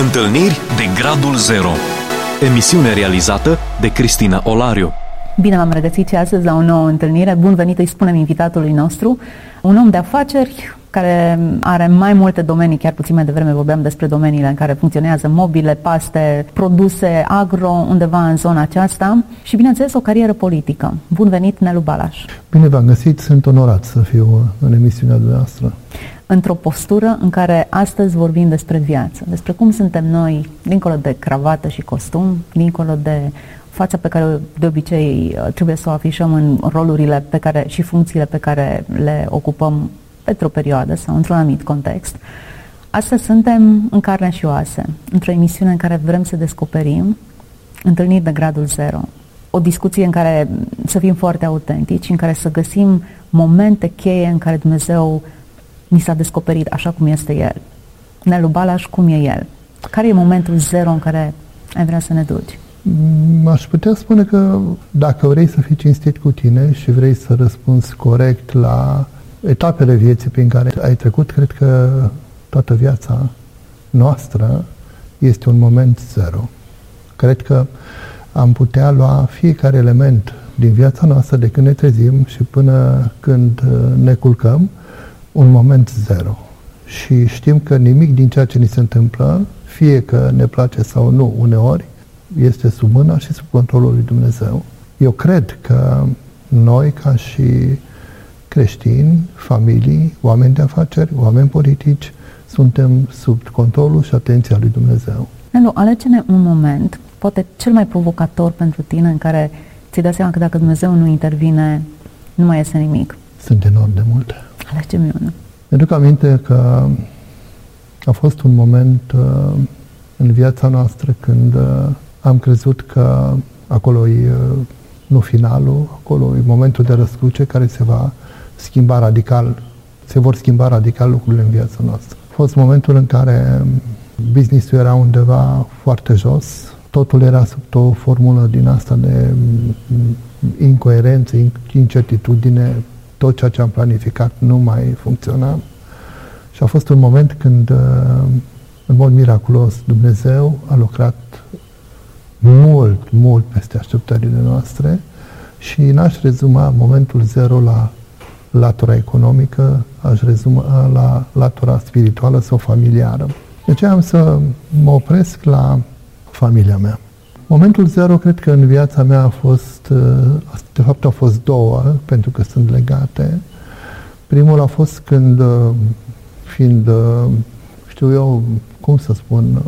Întâlniri de Gradul Zero. Emisiune realizată de Cristina Olariu. Bine v-am regăsit și astăzi la o nouă întâlnire. Bun venit, îi spunem invitatului nostru, un om de afaceri care are mai multe domenii, chiar puțin mai devreme vorbeam despre domeniile în care funcționează, mobile, paste, produse, agro, undeva în zona aceasta și, bineînțeles, o carieră politică. Bun venit, Nelu Balaș! Bine v-am găsit, sunt onorat să fiu în emisiunea dumneavoastră. Într-o postură în care astăzi vorbim despre viață, despre cum suntem noi, dincolo de cravată și costum, dincolo de fața pe care de obicei trebuie să o afișăm în rolurile pe care, și funcțiile pe care le ocupăm pentru o perioadă sau într-un anumit context. Astăzi suntem în carne și oase, într-o emisiune în care vrem să descoperim întâlniri de gradul zero. O discuție în care să fim foarte autentici, în care să găsim momente cheie în care Dumnezeu ni s-a descoperit așa cum este El. Nelu Balaș, cum e El? Care e momentul zero în care ai vrea să ne duci? Aș putea spune că dacă vrei să fii cinstit cu tine și vrei să răspunzi corect la etapele vieții prin care ai trecut, cred că toată viața noastră este un moment zero. Cred că am putea lua fiecare element din viața noastră de când ne trezim și până când ne culcăm, un moment zero. Și știm că nimic din ceea ce ni se întâmplă, fie că ne place sau nu uneori, este sub mâna și sub controlul lui Dumnezeu. Eu cred că noi, ca și creștini, familii, oameni de afaceri, oameni politici, suntem sub controlul și atenția lui Dumnezeu. Nelu, alege-ne un moment, poate cel mai provocator pentru tine, în care ți-ai dat seama că dacă Dumnezeu nu intervine, nu mai este nimic. Sunt enorm de multe. Alege-mi unul. Îmi duc aminte că a fost un moment în viața noastră când am crezut că acolo e nu finalul, acolo e momentul de răscruce care se va schimba radical, se vor schimba radical lucrurile în viața noastră. A fost momentul în care business-ul era undeva foarte jos, totul era sub o formulă din asta de incoerență, incertitudine, tot ceea ce am planificat nu mai funcționa și a fost un moment când, în mod miraculos, Dumnezeu a lucrat mult peste așteptările noastre și n-aș rezuma momentul zero la latura economică, aș rezuma la latura spirituală sau familiară. Deci am să mă opresc la familia mea. Momentul zero, cred că în viața mea a fost, de fapt au fost două, pentru că sunt legate. Primul a fost când, fiind, știu eu, cum să spun,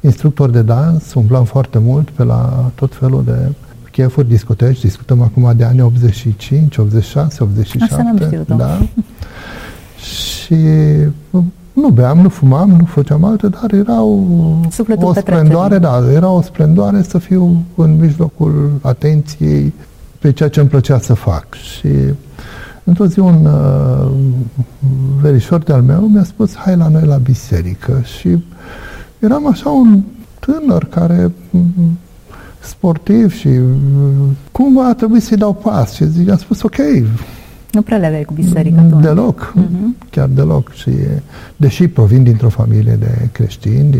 instructor de dans, umblam foarte mult pe la tot felul de chefuri, discoteci, discutăm acum de anii 85, 86, 87. Asta n-am știut, da. Și nu beam, nu fumam, nu făceam alte, dar era o splendoare, da, era o splendoare să fiu în mijlocul atenției pe ceea ce îmi plăcea să fac. Și într-o zi un verișor de-al meu mi-a spus, hai la noi la biserică. Și eram așa un tânăr care, sportiv și cumva a trebuit să-i dau pas și i-am spus ok. Nu prea le aveai cu biserica atunci. Deloc, chiar deloc. Și, deși provin dintr-o familie de creștini,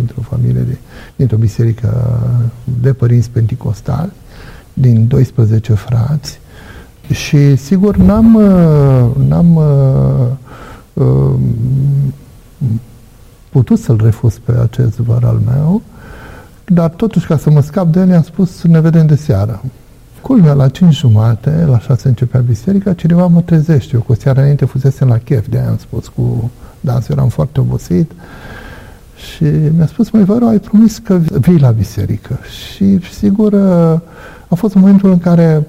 dintr-o biserică de părinți penticostali, din 12 frați și sigur n-am putut să-l refuz pe acest văr al meu, dar totuși ca să mă scap de el, i-am spus, ne vedem de seară. Culmea, la 5:30, la 6 începea biserica, cineva mă trezește. Eu cu seara înainte fusesem la chef, de-aia am spus cu dansul, eram foarte obosit și mi-a spus, măi Văru, ai promis că vii la biserică. Și sigur a fost momentul în care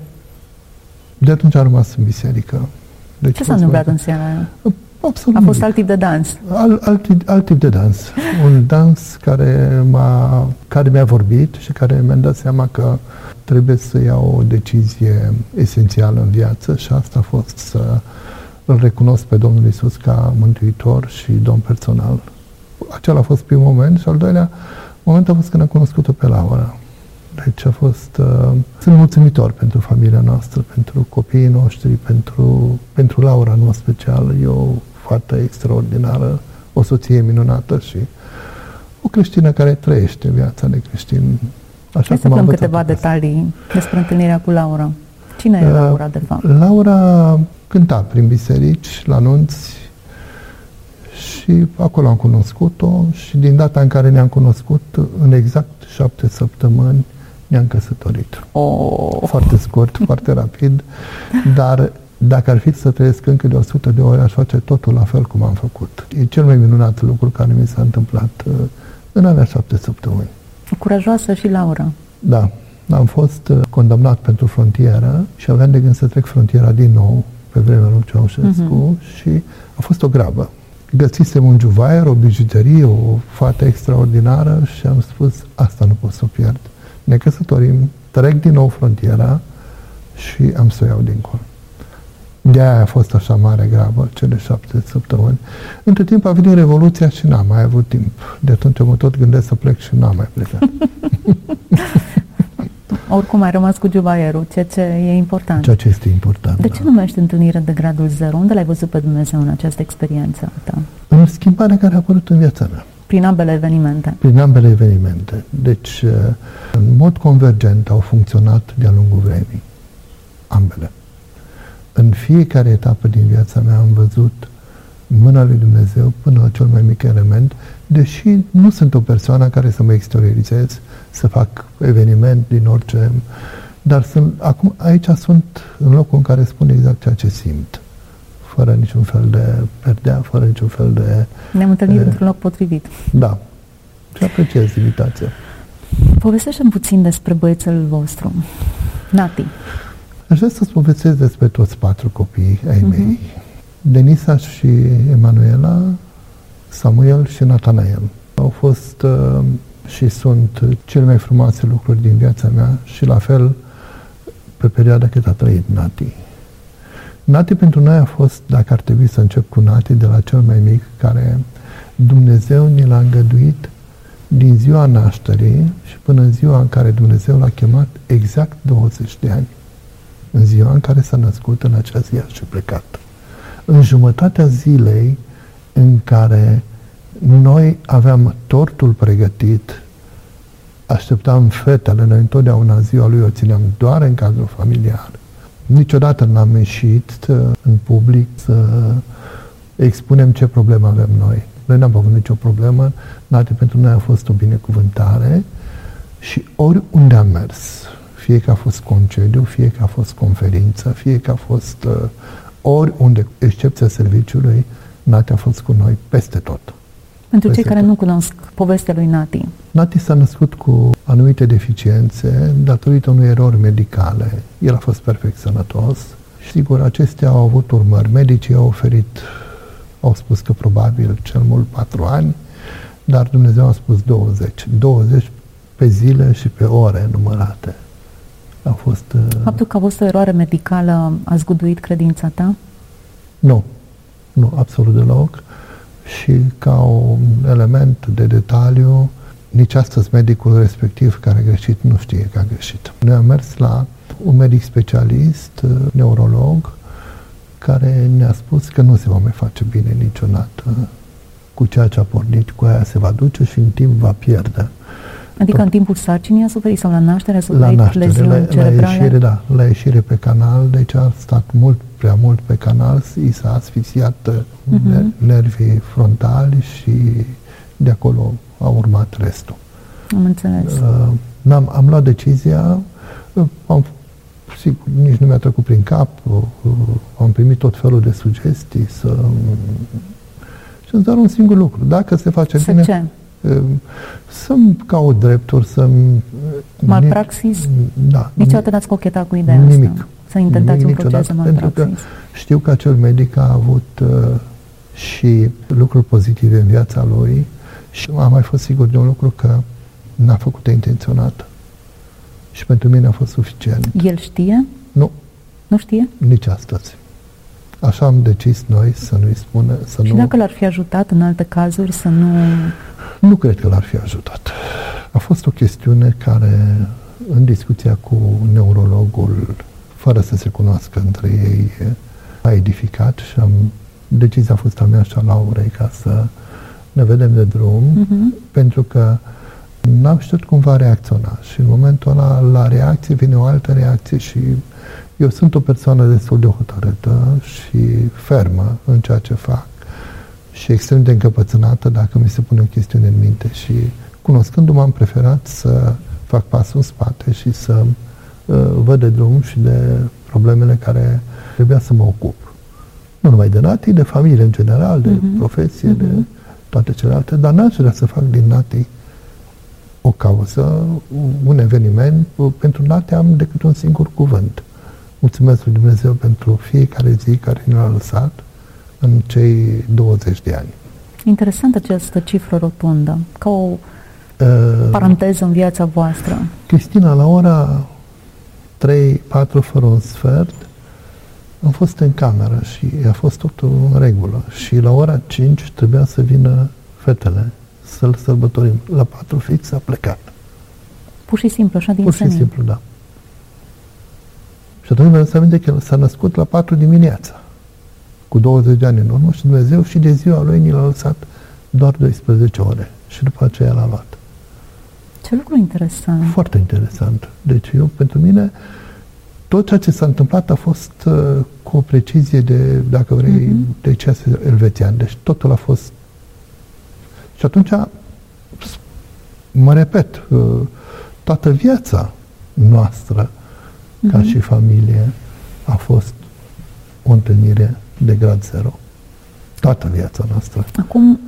de atunci am rămas în biserică. Deci, ce s-a întâmplat în seara aia? Absolut. A fost alt tip de dans. Alt tip de dans. Un dans care mi-a vorbit și care mi-a dat seama că trebuie să iau o decizie esențială în viață și asta a fost să îl recunosc pe Domnul Iisus ca mântuitor și domn personal. Acela a fost primul moment și al doilea moment a fost când am cunoscut-o pe Laura. Deci a fost... sunt mulțumitor pentru familia noastră, pentru copiii noștri, pentru Laura în mod special. E o fată extraordinară, o soție minunată și o creștină care trăiește viața de creștin. Așa cum să aflăm câteva detalii despre întâlnirea cu Laura. Cine e Laura, de fapt? Laura cânta prin biserici, la nunți, și acolo am cunoscut-o și din data în care ne-am cunoscut, în exact 7 săptămâni, ne-am căsătorit. Oh. Foarte scurt, foarte rapid, dar dacă ar fi să trăiesc încă de 100 de ori, aș face totul la fel cum am făcut. E cel mai minunat lucru care mi s-a întâmplat în alea 7 săptămâni. Curajoasă și Laura. Da. Am fost condamnat pentru frontieră și aveam de gând să trec frontiera din nou pe vremea lui Ceaușescu și a fost o grabă. Găsisem un juvaier, o bijuterie, o fată extraordinară și am spus, asta nu pot să o pierd. Ne căsătorim, trec din nou frontiera și am să o iau dincolo. De-aia a fost așa mare grabă, cele 7 săptămâni. Între timp a venit Revoluția și n-am mai avut timp. De atunci mă tot gândesc să plec și n-am mai plecat. Oricum ai rămas cu jubaierul, ceea ce e important. Ceea ce este important. De ce numești întâlnire de gradul zero? Unde l-ai văzut pe Dumnezeu în această experiență ta? În schimbarea care a apărut în viața mea. Prin ambele evenimente. Prin ambele evenimente. Deci, în mod convergent au funcționat de-a lungul vremii. Ambele. În fiecare etapă din viața mea am văzut mâna lui Dumnezeu până la cel mai mic element, deși nu sunt o persoană care să mă exteriorizez, să fac eveniment din orice, dar sunt, acum aici sunt în locul în care spun exact ceea ce simt, fără niciun fel de perdea, fără niciun fel de... Ne-am întâlnit într-un loc potrivit. Da. Și apreciez invitația. Povestește-mi puțin despre băiețelul vostru, Nati. Aș vrea să-ți povestesc despre toți 4 copii ai mei. Denisa și Emanuela, Samuel și Natanael. Au fost și sunt cele mai frumoase lucruri din viața mea și la fel pe perioada cât a trăit Nati. Nati pentru noi a fost, dacă ar trebui să încep cu Nati, de la cel mai mic, care Dumnezeu ne l-a îngăduit din ziua nașterii și până în ziua în care Dumnezeu l-a chemat, exact 20 de ani. În ziua în care s-a născut, în acea zi a și plecat. În jumătatea zilei în care noi aveam tortul pregătit, așteptam fetele, noi întotdeauna ziua lui o țineam doar în cadrul familiar. Niciodată n-am ieșit în public să expunem ce problemă avem noi. Noi n-am avut nicio problemă, Nati pentru noi a fost o binecuvântare și oriunde am mers, fie că a fost concediu, fie că a fost conferință, fie că a fost oriunde, excepția serviciului, Nati a fost cu noi peste tot. Pentru peste cei care tot nu cunosc povestea lui Nati. Nati s-a născut cu anumite deficiențe datorită unui erori medicale. El a fost perfect sănătos și, sigur, acestea au avut urmări. Medicii au oferit, au spus că probabil cel mult 4 ani, dar Dumnezeu a spus 20. 20 pe zile și pe ore numărate. A fost, faptul că a fost o eroare medicală a zguduit credința ta? Nu. Nu, absolut deloc. Și ca un element de detaliu, nici astăzi medicul respectiv care a greșit nu știe că a greșit. Noi am mers la un medic specialist, neurolog, care ne-a spus că nu se va mai face bine niciodată. Cu ceea ce a pornit, cu aia se va duce și în timp va pierde. Adică tot. În timpul sarcinii a suferit sau la naștere a suferit leziuni cerebrale? La ieșire, da. La ieșire pe canal, deci a stat mult, prea mult pe canal, i s-a asfixiat nervii frontali și de acolo a urmat restul. Am înțeles. Am luat decizia, sigur, nici nu mi-a trecut prin cap, am primit tot felul de sugestii și doar un singur lucru, dacă se face bine... Ce? Să-mi caut drepturi, să-mi... Malpraxis? Da. Niciodată n-ați cochetat cu ideea nimic, asta? Să intentați nimic, un proces de malpraxis? Pentru că știu că acel medic a avut și lucruri pozitive în viața lui și am mai fost sigur de un lucru, că n-a făcut-o intenționat. Și pentru mine a fost suficient. El știe? Nu. Nu știe? Nici astăzi. Așa am decis noi să nu-i spună, să nu... Și dacă l-ar fi ajutat în alte cazuri să nu... Nu cred că l-ar fi ajutat. A fost o chestiune care, în discuția cu neurologul, fără să se cunoască între ei, a edificat și decizia a fost a mea și a Laurei ca să ne vedem de drum, pentru că n-am știut cum va reacționa și în momentul ăla la reacție vine o altă reacție și eu sunt o persoană destul de hotărâtă și fermă în ceea ce fac și extrem de încăpățânată dacă mi se pune o chestiune în minte și cunoscându-mă am preferat să fac pasul în spate și să văd de drum și de problemele care trebuia să mă ocup. Nu numai de Nati, de familie în general, de profesie, de toate celelalte, dar n-aș vrea să fac din Nati o cauză, un eveniment. Pentru Nati am decât un singur cuvânt. Mulțumesc lui Dumnezeu pentru fiecare zi care ne-a lăsat în cei 20 de ani. Interesant această cifră rotundă, ca o paranteză în viața voastră. Cristina, la ora 3-4 fără un sfert, am fost în cameră și a fost totul în regulă. Și la ora 5 trebuia să vină fetele să-l sărbătorim. La 4 fix a plecat. Pur și simplu, așa din senin. Pur și simplu, da. Și atunci mi-am adus aminte că el s-a născut la 4 dimineața, cu 20 de ani în urmă, și Dumnezeu și de ziua lui ni l-a lăsat doar 12 ore. Și după aceea l-a luat. Ce lucru interesant! Foarte interesant. Deci eu, pentru mine, tot ceea ce s-a întâmplat a fost cu o precizie de, dacă vrei, de ceas elvețian. Deci totul a fost... Și atunci, mă repet, toată viața noastră, ca și familie, a fost o întâlnire de grad zero. Toată viața noastră. Acum,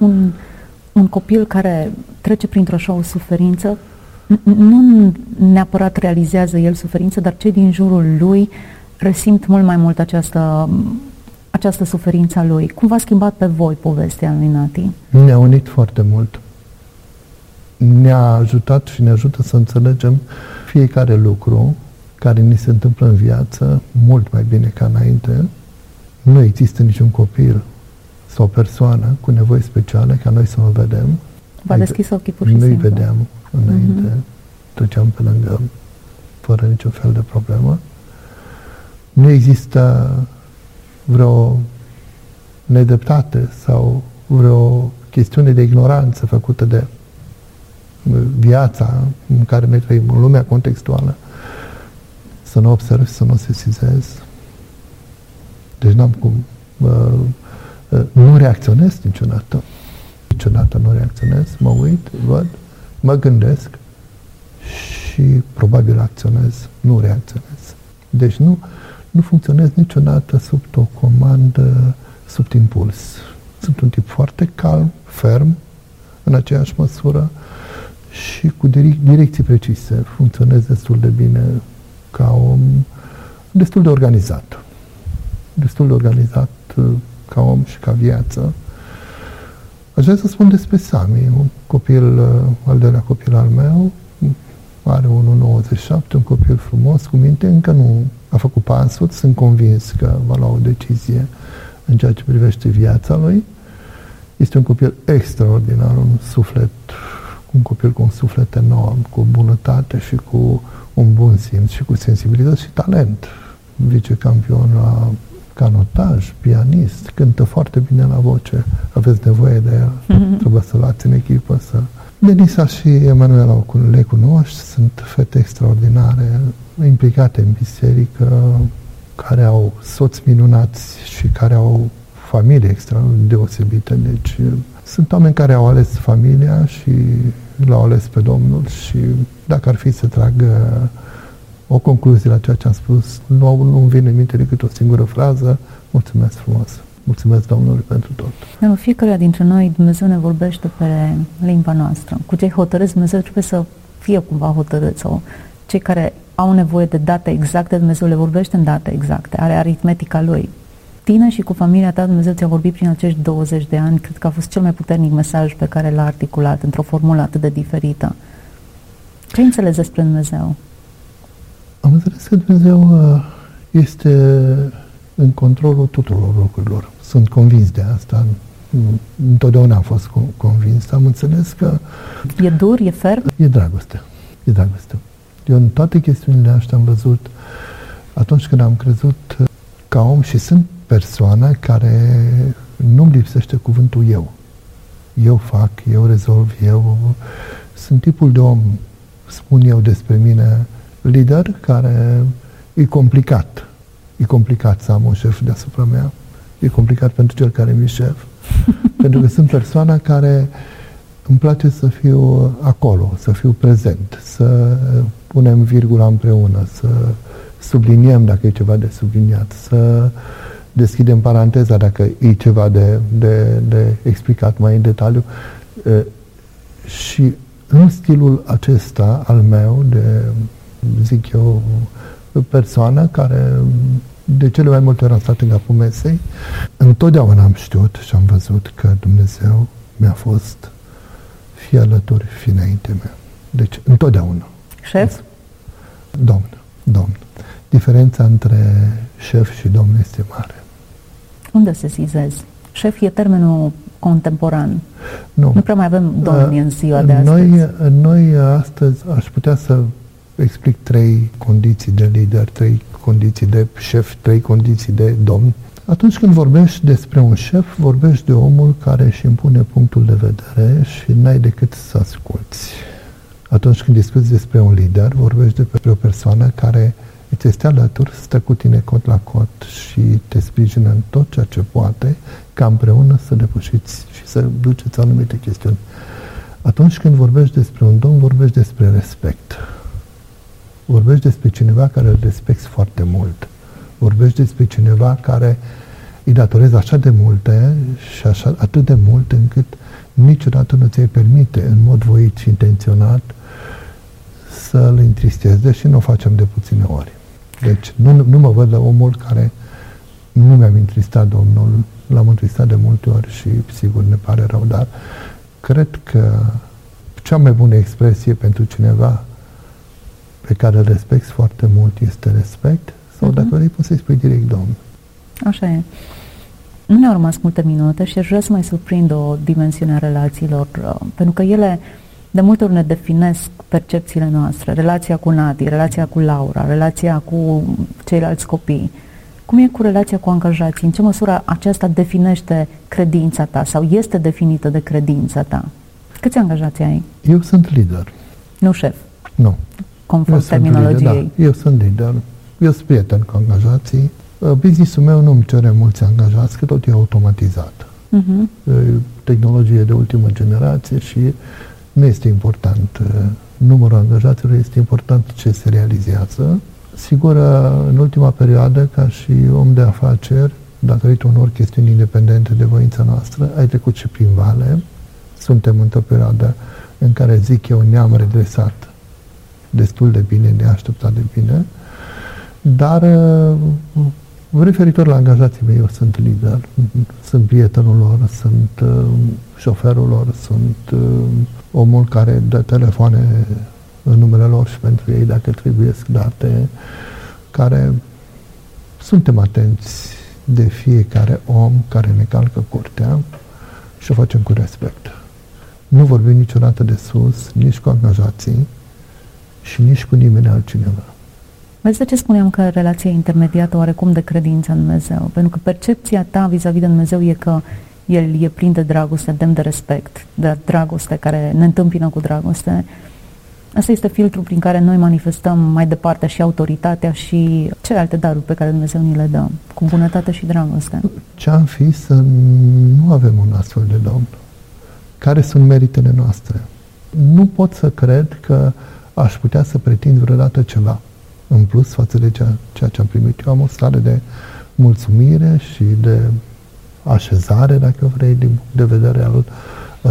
un copil care trece printr-o așa o suferință, nu neapărat realizează el suferință, dar cei din jurul lui resimt mult mai mult această suferință a lui. Cum v-a schimbat pe voi povestea lui Nati? Ne-a unit foarte mult. Ne-a ajutat și ne ajută să înțelegem fiecare lucru care ni se întâmplă în viață mult mai bine ca înainte. Nu există niciun copil sau persoană cu nevoi speciale ca noi să o vedem. V-a deschis ochii pur și simplu. Nu-i vedeam înainte, treceam pe lângă fără niciun fel de problemă. Nu există vreo nedreptate sau vreo chestiune de ignoranță făcută de viața în care noi trăim, în lumea contextuală, să nu observ, să nu sesizez. Deci n-am cum. Nu reacționez niciodată. Niciodată nu reacționez. Mă uit, văd, mă gândesc și probabil acționez, nu reacționez. Deci nu funcționez niciodată sub o comandă, sub impuls. Sunt un tip foarte calm, ferm, în aceeași măsură și cu direcții precise. Funcționez destul de bine ca om, destul de organizat ca om și ca viață. Aș vrea să spun despre Sami, un copil, al doilea copil al meu, are 1,97, un copil frumos, cu minte, încă nu a făcut pasul, sunt convins că va lua o decizie în ceea ce privește viața lui. Este un copil extraordinar, un copil cu un suflet enorm, cu bunătate și cu un bun simț și cu sensibilitate și talent. Vicecampion la canotaj, pianist, cântă foarte bine la voce, aveți nevoie de el, trebuie să luați în echipă. Denisa și Emanuela le cunoști, sunt fete extraordinare, implicate în biserică, care au soți minunați și care au familii extraordinar deosebite. Deci sunt oameni care au ales familia și l-au ales pe Domnul și dacă ar fi să tragă o concluzie la ceea ce am spus, nu-mi vine în minte decât o singură frază: mulțumesc frumos! Mulțumesc Domnului pentru tot! În fiecare dintre noi Dumnezeu ne vorbește pe limba noastră. Cu cei hotărâți Dumnezeu trebuie să fie cumva hotărâți sau cei care au nevoie de date exacte, Dumnezeu le vorbește în date exacte, are aritmetica Lui. Tine și cu familia ta Dumnezeu ți-a vorbit prin acești 20 de ani. Cred că a fost cel mai puternic mesaj pe care l-a articulat într-o formulă atât de diferită. Ce înțelegi despre Dumnezeu? Am înțeles că Dumnezeu este în controlul tuturor lucrurilor. Sunt convins de asta. Întotdeauna am fost convins. Am înțeles că... E dur, e ferm? E dragoste. E dragoste. Eu în toate chestiunile astea am văzut atunci când am crezut ca om și sunt persoana care nu-mi lipsește cuvântul eu. eu fac, eu rezolv, eu... Sunt tipul de om, spun eu despre mine, lider, care e complicat. E complicat să am un șef deasupra mea. E complicat pentru cel care mi-e șef. Pentru că sunt persoana care îmi place să fiu acolo, să fiu prezent, să punem virgula împreună, să subliniem dacă e ceva de subliniat, să deschidem paranteza dacă e ceva de explicat mai în detaliu. Și în stilul acesta al meu de, zic eu, persoană care de cele mai multe ori am stat în capul mesei, întotdeauna am știut și am văzut că Dumnezeu mi-a fost fie alături, fie înaintea mea. Deci, întotdeauna. Șef? Domn. Diferența între șef și domn este mare. Unde se sesizezi? Șef e termenul contemporan. Nu prea mai avem domni în ziua de astăzi. Noi astăzi aș putea să explic 3 condiții de lider, 3 condiții de șef, 3 condiții de domn. Atunci când vorbești despre un șef, vorbești de omul care își impune punctul de vedere și n-ai decât să asculți. Atunci când discuți despre un lider, vorbești despre o persoană care îți este alături, stă cu tine cot la cot și te sprijină în tot ceea ce poate, ca împreună să depășiți și să duceți anumite chestiuni. Atunci când vorbești despre un domn, vorbești despre respect. Vorbești despre cineva care îl respecti foarte mult. Vorbești despre cineva care îi datorezi așa de multe și atât de mult încât niciodată nu ți-ai permite, în mod voit și intenționat, să-l întristezi, deși nu o facem de puține ori. Deci nu mă văd la omul care nu mi-am întristat Domnul, l-am întristat de multe ori și sigur ne pare rău, dar cred că cea mai bună expresie pentru cineva pe care îl respecti foarte mult este respect, sau dacă vrei poți să-i spui direct domn. Așa e. Nu ne-au rămas multe minute și aș vrea să mai surprind o dimensiune a relațiilor, pentru că ele de multe ori ne definesc percepțiile noastre, relația cu Nati, relația cu Laura, relația cu ceilalți copii. Cum e cu relația cu angajații? În ce măsură aceasta definește credința ta sau este definită de credința ta? Câți angajați ai? Eu sunt lider. Nu șef? Nu. Conform terminologiei. Da. Eu sunt lider. Eu sunt prieten cu angajații. Business-ul meu nu îmi cere mulți angajați, că tot e automatizat. Tehnologie de ultimă generație și nu este important numărul angajaților, este important ce se realizează. Sigur, în ultima perioadă, ca și om de afaceri, datorită unor chestiuni independente de voința noastră, ai trecut și prin vale. Suntem într-o perioadă în care, zic eu, ne-am redresat destul de bine, ne-a așteptat de bine, dar referitor la angajații mei, eu sunt lider, sunt prietenul lor, sunt șoferul lor, sunt omul care dă telefoane în numele lor și pentru ei dacă trebuiesc date, care suntem atenți de fiecare om care ne calcă curtea și o facem cu respect. Nu vorbim niciodată de sus, nici cu angajații și nici cu nimeni altcineva. Vezi de ce spuneam că relația intermediată oarecum de credință în Dumnezeu? Pentru că percepția ta vis-a-vis de Dumnezeu e că El e plin de dragoste, demn de respect, de dragoste care ne întâmpină cu dragoste. Asta este filtrul prin care noi manifestăm mai departe și autoritatea și celelalte daruri pe care Dumnezeu ni le dă, cu bunătate și dragoste. Ce-am fi să nu avem un astfel de Domn? Care sunt meritele noastre? Nu pot să cred că aș putea să pretind vreodată ceva în plus față de ceea ce am primit. Eu am o stare de mulțumire și de așezare, dacă vrei, din punct de vedere al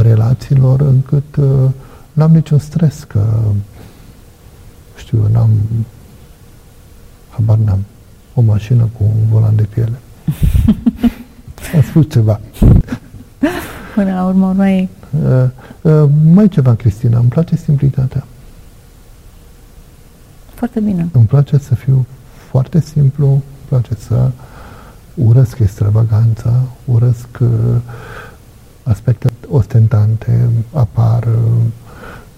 relațiilor, încât n-am niciun stres că, habar n-am, o mașină cu un volan de piele. Am spus ceva. Până la urmă, mai ceva, Cristina, îmi place simplitatea. Foarte bine. Îmi place să fiu foarte simplu, îmi place să urăsc extravaganța, urăsc aspecte ostentante, apar,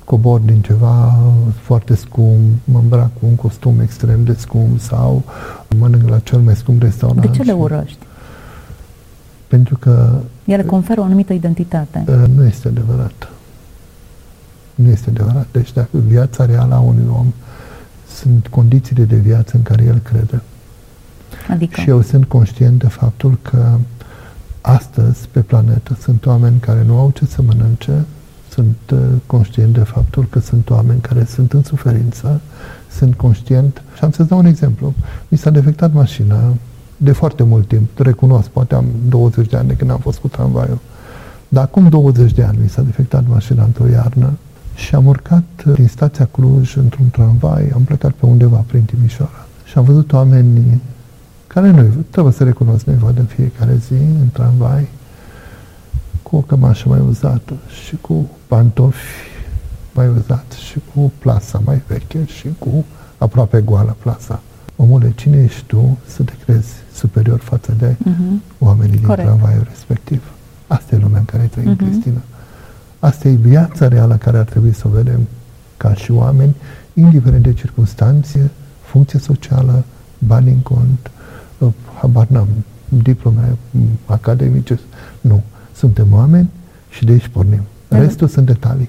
cobor din ceva foarte scump, mă îmbrac cu un costum extrem de scump sau mănânc la cel mai scump restaurant. De ce le urăști? Pentru că... ele conferă o anumită identitate. Nu este adevărat. Nu este adevărat. Deci dacă viața reală a unui om sunt condițiile de viață în care el crede. Adică? Și eu sunt conștient de faptul că astăzi, pe planetă, sunt oameni care nu au ce să mănânce, sunt conștient de faptul că sunt oameni care sunt în suferință, sunt conștient. Și am să-ți dau un exemplu. Mi s-a defectat mașina de foarte mult timp. Recunosc, poate am 20 de ani de când am fost cu tramvaiul. Dar acum 20 de ani mi s-a defectat mașina într-o iarnă și am urcat din stația Cluj într-un tramvai, am plecat pe undeva prin Timișoara. Și am văzut oameni care nu trebuie să recunosc, nu-i văd în fiecare zi în tramvai, cu o cămașă mai uzată și cu pantofi mai uzați și cu plasa mai veche și cu aproape goală plasa. Omule, cine ești tu să te crezi superior față de oamenii din tramvaiul respectiv? Asta e lumea în care trăim, Cristina. Asta e viața reală care ar trebui să o vedem ca și oameni, indiferent de circunstanțe, funcție socială, bani în cont, habar n-am, diplome academice, nu. Suntem oameni și de aici pornim. Restul sunt detalii.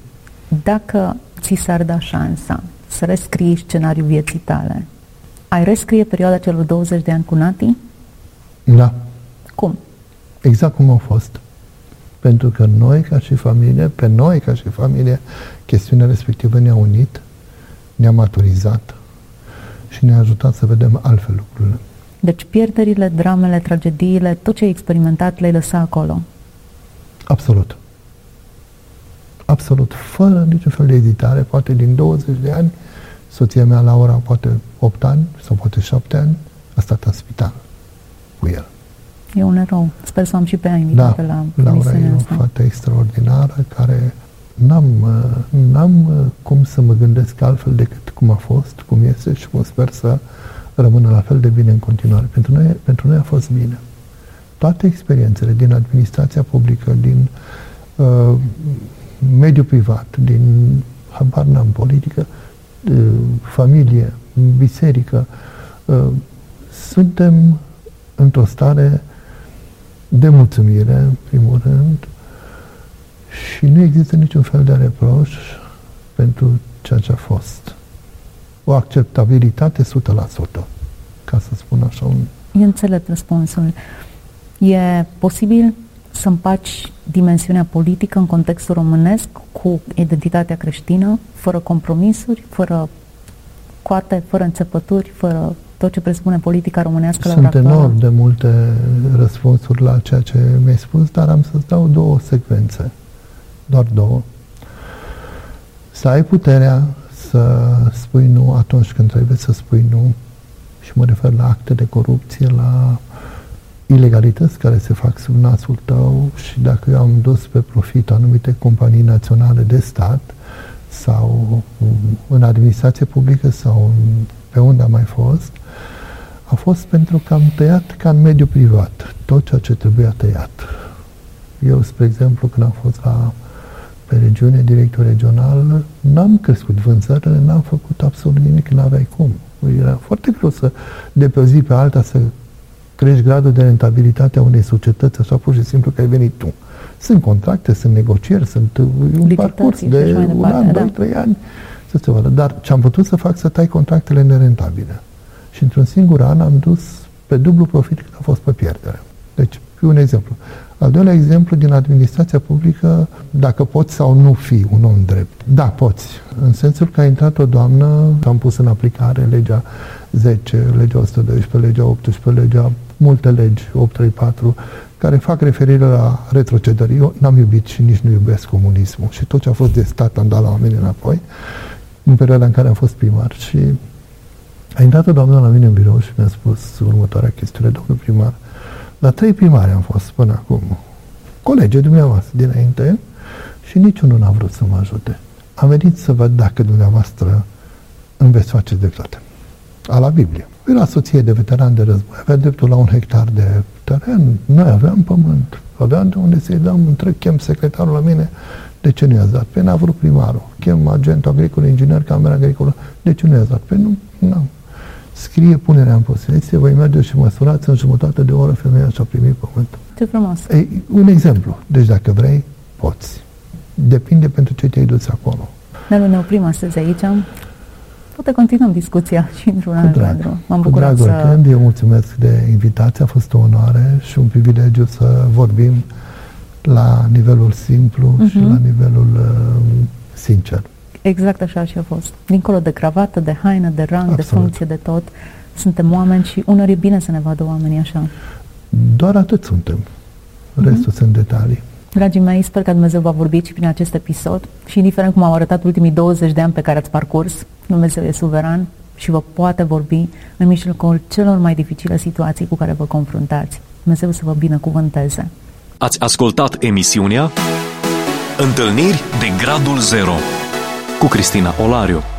Dacă ți s-ar da șansa să rescrii scenariul vieții tale, ai rescrie perioada celor 20 de ani cu Nati? Da. Cum? Exact cum au fost. Pentru că noi ca și familie, chestiunea respectivă ne-a unit, ne-a maturizat și ne-a ajutat să vedem altfel lucrurile. Deci pierderile, dramele, tragediile, tot ce ai experimentat le-ai lăsat acolo. Absolut. Absolut. Fără niciun fel de ezitare. Poate din 20 de ani, soția mea, Laura, poate 8 ani sau poate 7 ani, a stat în spital cu el. E un erou. Sper să am și pe ea invitat pe la Laura e o fată extraordinară care n-am cum să mă gândesc altfel decât cum a fost, cum este și cum sper să rămână la fel de bine în continuare. Pentru noi a fost bine. Toate experiențele din administrația publică, din mediul privat, din habar n-am, politică, familie, biserică, suntem într-o stare de mulțumire, în primul rând, și nu există niciun fel de reproș pentru ceea ce a fost. O acceptabilitate 100%, ca să spun așa. E înțelept răspunsul. E posibil să împaci dimensiunea politică în contextul românesc cu identitatea creștină, fără compromisuri, fără coate, fără înțepături, fără tot ce presupune politica românească la ora actuală? Sunt enorm de multe răspunsuri la ceea ce mi-ai spus, dar am să-ți dau două secvențe, doar două. Să ai puterea să spui nu atunci când trebuie să spui nu, și mă refer la acte de corupție, la ilegalități care se fac sub nasul tău, și dacă eu am dus pe profit anumite companii naționale de stat sau în administrație publică sau pe unde am mai fost, a fost pentru că am tăiat ca în mediul privat tot ceea ce trebuia tăiat. Eu, spre exemplu, când am fost pe regiune, director regional, n-am crescut vânzările, n-am făcut absolut nimic, n-aveai cum. Era foarte greu să, de pe o zi pe alta, să crești gradul de rentabilitate a unei societăți, așa pur și simplu că ai venit tu. Sunt contracte, sunt negocieri, sunt un parcurs de un an, 2-3 ani, să se vadă. Dar ce am putut să fac, să tai contractele nerentabile. Și într-un singur an am dus pe dublu profit cât a fost pe pierdere. Deci, e un exemplu. Al doilea exemplu, din administrația publică, dacă poți sau nu fi un om drept. Da, poți. În sensul că a intrat o doamnă, am pus în aplicare legea 10, legea 112, legea 18, legea multe legi, 834, care fac referire la retrocedări. Eu n-am iubit și nici nu iubesc comunismul și tot ce a fost de stat am dat la oameni înapoi, în perioada în care am fost primar. Și a intrat o doamnă la mine în birou și mi-a spus următoarea chestiune: domnul primar, la 3 primari am fost până acum, colegii dumneavoastră dinainte, și niciunul n-a vrut să mă ajute. Am venit să văd dacă dumneavoastră îmi veți face dreptate. A la Biblie. Era soție de veteran de război, avea dreptul la 1 hectar de teren, noi aveam pământ, aveam de unde să-i dăm, chem secretarul la mine, de ce nu i-ați dat? Păi n-a vrut primarul, chem agentul agricol, inginer, camera agricolă, de ce nu i-ați dat? Păi nu am. Scrie punerea în posesie, voi merge și măsurați, în jumătate de oră femeia și-a primit pământul. Ce frumos. Ei, un exemplu. Deci dacă vrei, poți. Depinde pentru ce te-ai dus acolo. Nelu, ne oprim astăzi aici. Poate continuăm discuția și într-un alt cadru. M-am bucurat să... Eu mulțumesc de invitație, a fost o onoare și un privilegiu să vorbim la nivelul simplu și la nivelul sincer. Exact așa și a fost. Dincolo de cravată, de haină, de rang, de funcție, de tot, suntem oameni și unor e bine să ne vadă oamenii așa. Doar atât suntem. Restul sunt detalii. Dragii mei, sper că Dumnezeu v-a vorbit și prin acest episod și indiferent cum au arătat ultimii 20 de ani pe care ați parcurs, Dumnezeu e suveran și vă poate vorbi în mijlocul celor mai dificile situații cu care vă confruntați. Dumnezeu să vă binecuvânteze. Ați ascultat emisiunea Întâlniri de Gradul Zero cu Cristina Olariu.